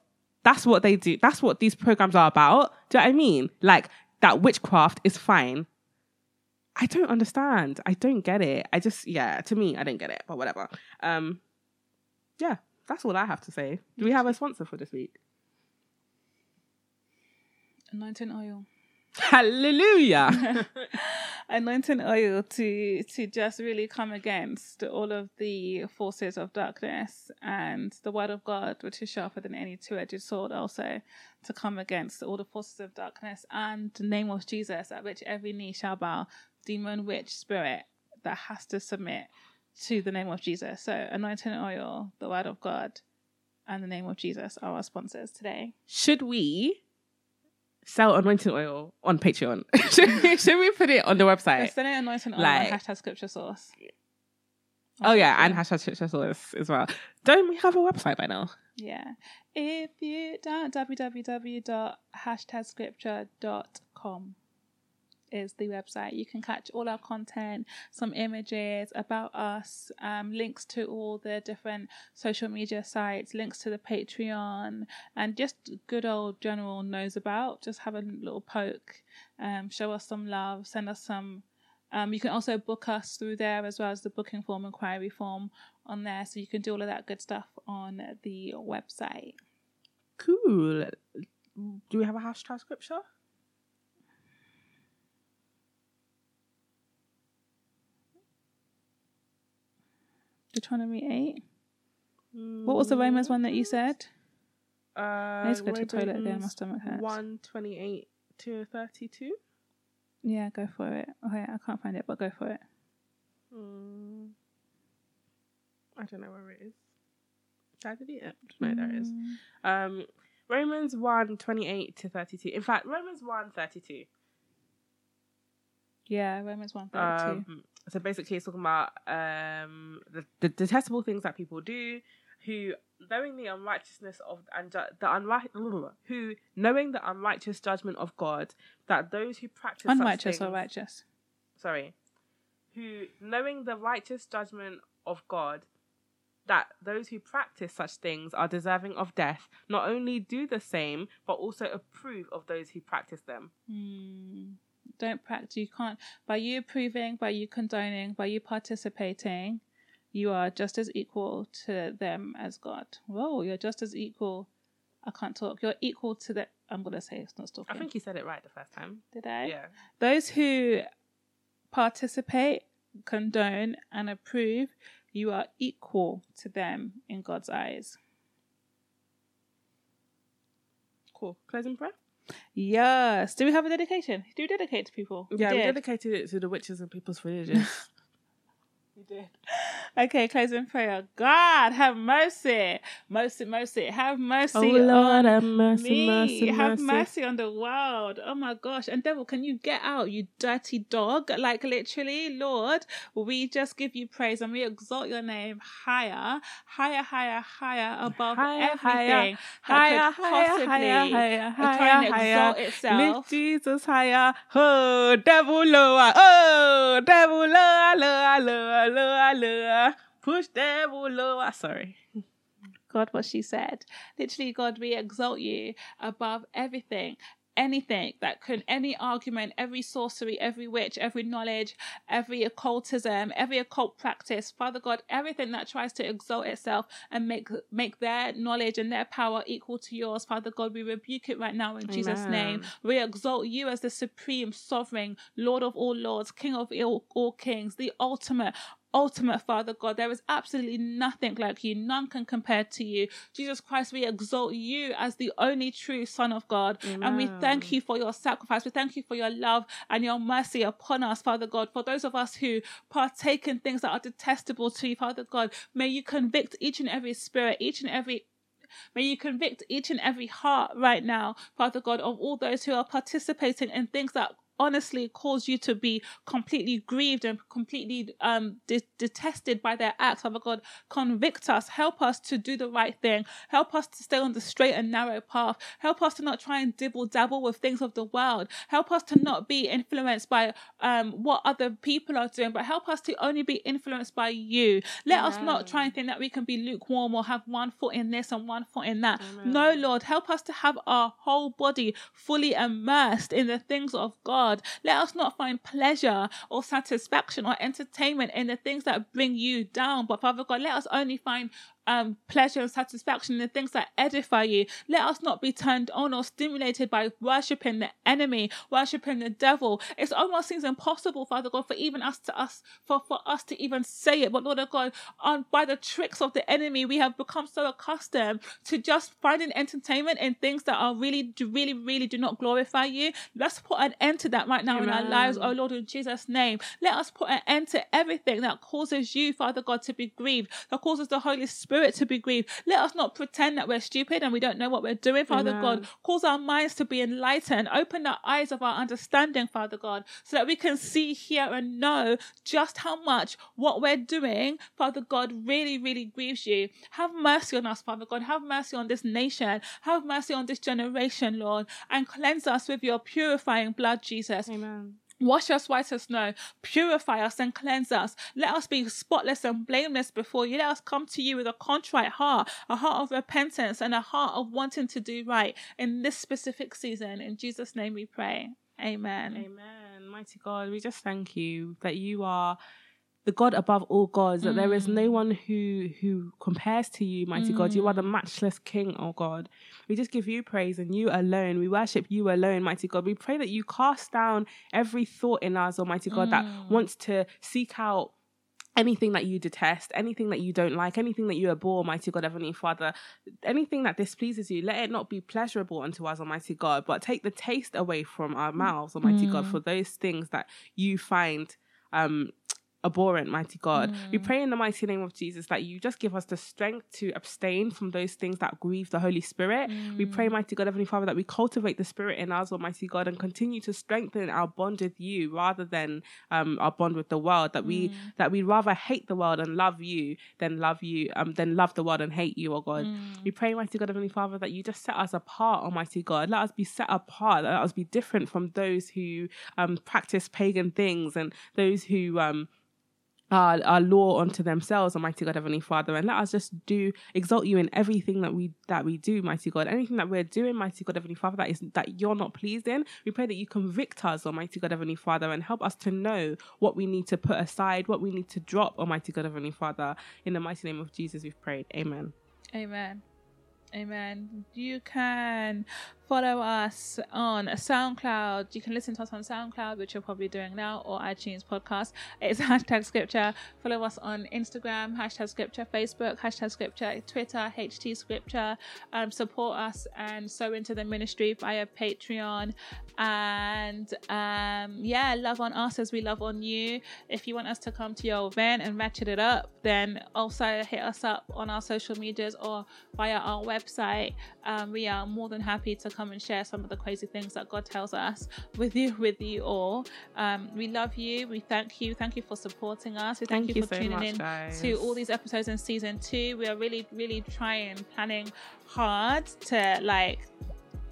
That's what they do. That's what these programs are about. Do you know what I mean? Like, that witchcraft is fine. I don't understand. I don't get it. I just, yeah, to me, I don't get it, but whatever. Um, yeah, that's all I have to say. Do we have a sponsor for this week? Anointing oil. Hallelujah. Anointing oil to to just really come against all of the forces of darkness, and the word of God, which is sharper than any two-edged sword, also to come against all the forces of darkness, and the name of Jesus, at which every knee shall bow, demon, witch, spirit that has to submit to the name of Jesus. So anointing oil, the word of God, and the name of Jesus are our sponsors today. Should we sell anointing oil on Patreon? should, we, should we put it on the website? Let's sell it anointing oil, like, on hashtag scripture source. On oh Patreon. Yeah, and hashtag scripture source as well. Don't we have a website by now? Yeah. If you don't, w w w dot hashtag scripture dot com. is the website. You can catch all our content, some images about us, um, links to all the different social media sites, links to the Patreon, and just good old general knows about. Just have a little poke, um, show us some love, send us some. Um, you can also book us through there, as well as the booking form, inquiry form on there. So you can do all of that good stuff on the website. Cool. Do we have a hashtag scripture? Deuteronomy eight. Mm. What was the Romans one that you said? Uh, I need to go to the toilet again. My stomach hurts. one twenty-eight to thirty-two. Yeah, go for it. Okay, I can't find it, but go for it. Mm. I don't know where it is. Did I delete it? No, mm. there it is. Um, Romans one twenty-eight to thirty-two. In fact, Romans one thirty-two. Yeah, Romans one thirty-two. Um, so basically, it's talking about um, the, the detestable things that people do, who knowing the unrighteousness of and ju- the unri- who knowing the unrighteous judgment of God, that those who practice unrighteous such things, or righteous, sorry, who knowing the righteous judgment of God, that those who practice such things are deserving of death, not only do the same but also approve of those who practice them. Mm. Don't practice. You can't. By you approving, by you condoning, by you participating, you are just as equal to them as God. Whoa, you're just as equal. I can't talk. You're equal to the... I'm going to say it's not stalking. I think you said it right the first time. Did I? Yeah. Those who participate, condone, and approve, you are equal to them in God's eyes. Cool. Closing prayer? Yes. Do we have a dedication? Do we dedicate to people? Yeah, we, we dedicated it to the witches and people's religion. You did. Okay, closing prayer. God, have mercy. Mercy, mercy. Have mercy. Oh, Lord, on have mercy, me. mercy, Have mercy. mercy on the world. Oh, my gosh. And devil, can you get out, you dirty dog? Like, literally, Lord, we just give you praise and we exalt your name higher, higher, higher, higher, above higher, everything higher, that higher, could possibly higher, higher, higher, try and higher, exalt higher. itself. Lift Jesus higher. Oh, devil, lower. Oh, devil, lower, lower, lower. Lower, lower, push devil lower. Sorry. God, what she said. Literally, God, we exalt you above everything, anything that could, any argument, every sorcery, every witch, every knowledge, every occultism, every occult practice. Father God, everything that tries to exalt itself and make make their knowledge and their power equal to yours, Father God, we rebuke it right now in Amen. Jesus' name. We exalt you as the supreme, sovereign, Lord of all lords, King of all kings, the ultimate. Ultimate Father God, there is absolutely nothing like you. None can compare to you. Jesus Christ, we exalt you as the only true Son of God. Amen. And we thank you for your sacrifice. We thank you for your love and your mercy upon us, Father God. For those of us who partake in things that are detestable to you, Father God, may you convict each and every spirit, each and every May you convict each and every heart right now, Father God, of all those who are participating in things that honestly cause you to be completely grieved and completely um de- detested by their acts. Father God, convict us. Help us to do the right thing. Help us to stay on the straight and narrow path. Help us to not try and dibble dabble with things of the world. Help us to not be influenced by um what other people are doing, but help us to only be influenced by you. Let Amen. Us not try and think that we can be lukewarm or have one foot in this and one foot in that. Amen. No, Lord, help us to have our whole body fully immersed in the things of God. Let us not find pleasure or satisfaction or entertainment in the things that bring you down. But Father God, let us only find um, pleasure and satisfaction in the things that edify you. Let us not be turned on or stimulated by worshipping the enemy, worshipping the devil. It almost seems impossible, Father God, for even us to us for, for us to even say it. But Lord God, um, by the tricks of the enemy, we have become so accustomed to just finding entertainment in things that are really, really, really do not glorify you. Let's put an end to that right now Amen. In our lives, oh Lord, in Jesus' name. Let us put an end to everything that causes you, Father God, to be grieved, that causes the Holy Spirit to be grieved. Let us not pretend that we're stupid and we don't know what we're doing, Father Amen. God. Cause our minds to be enlightened. Open the eyes of our understanding, Father God, so that we can see, hear, and know just how much what we're doing, Father God, really, really grieves you. Have mercy on us, Father God. Have mercy on this nation. Have mercy on this generation, Lord, and cleanse us with your purifying blood, Jesus. Amen. Wash us white as snow, purify us and cleanse us. Let us be spotless and blameless before you. Let us come to you with a contrite heart, a heart of repentance and a heart of wanting to do right in this specific season. In Jesus' name we pray. Amen. Amen. Mighty God, we just thank you that you are the God above all gods, that mm. there is no one who who compares to you, mighty mm. God. You are the matchless King, oh God. We just give you praise and you alone. We worship you alone, mighty God. We pray that you cast down every thought in us, almighty God, mm. that wants to seek out anything that you detest, anything that you don't like, anything that you abhor, mighty God, Heavenly Father, anything that displeases you, let it not be pleasurable unto us, almighty God, but take the taste away from our mouths, almighty mm. God, for those things that you find um. abhorrent, mighty God. Mm. We pray in the mighty name of Jesus that you just give us the strength to abstain from those things that grieve the Holy Spirit. Mm. We pray, mighty God, Heavenly Father, that we cultivate the Spirit in us, almighty God, and continue to strengthen our bond with you rather than um, our bond with the world. That we mm. that we rather hate the world and love you than love you um than love the world and hate you, oh God. Mm. We pray, mighty God, Heavenly Father, that you just set us apart, almighty God. Let us be set apart. Let us be different from those who um practice pagan things and those who um Our, our law unto themselves, almighty God, Heavenly Father, and let us just do exalt you in everything that we that we do, mighty God. Anything that we're doing, mighty God, Heavenly Father, that is that you're not pleased in, we pray that you convict us, almighty God, Heavenly Father, and help us to know what we need to put aside, what we need to drop, almighty God, Heavenly Father. In the mighty name of Jesus we've prayed. Amen. Amen. Amen. You can follow us on SoundCloud. You can listen to us on SoundCloud, which you're probably doing now, or iTunes podcast. It's hashtag Scripture. Follow us on Instagram, hashtag Scripture, Facebook, hashtag Scripture, Twitter, H T Scripture. Um, support us and sow into the ministry via Patreon. And um, yeah, love on us as we love on you. If you want us to come to your event and ratchet it up, then also hit us up on our social medias or via our website. Um, we are more than happy to come and share some of the crazy things that God tells us with you with you all. Um we love you. We thank you. Thank you for supporting us. We thank, thank you, you for so tuning much, in guys. To all these episodes in season two. We are really really trying planning hard to like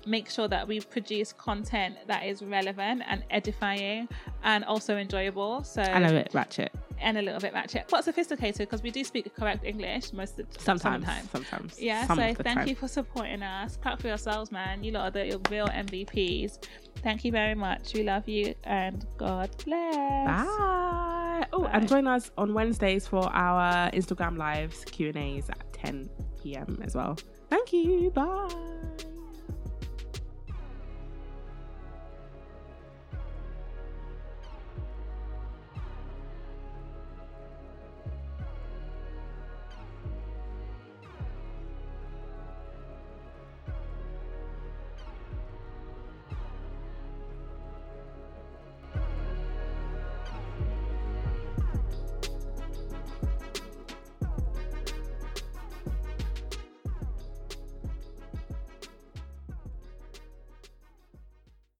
make sure that we produce content that is relevant and edifying and also enjoyable, so and a bit ratchet and a little bit ratchet but sophisticated, because we do speak correct English most of the sometimes sometimes, sometimes. Yeah, Some so thank time. You for supporting us. Clap for yourselves, man. You lot are the your real M V Ps. Thank you very much. We love you and God bless. Bye. Oh, and join us on Wednesdays for our Instagram lives Q and A's at ten p.m. as well. Thank you. Bye.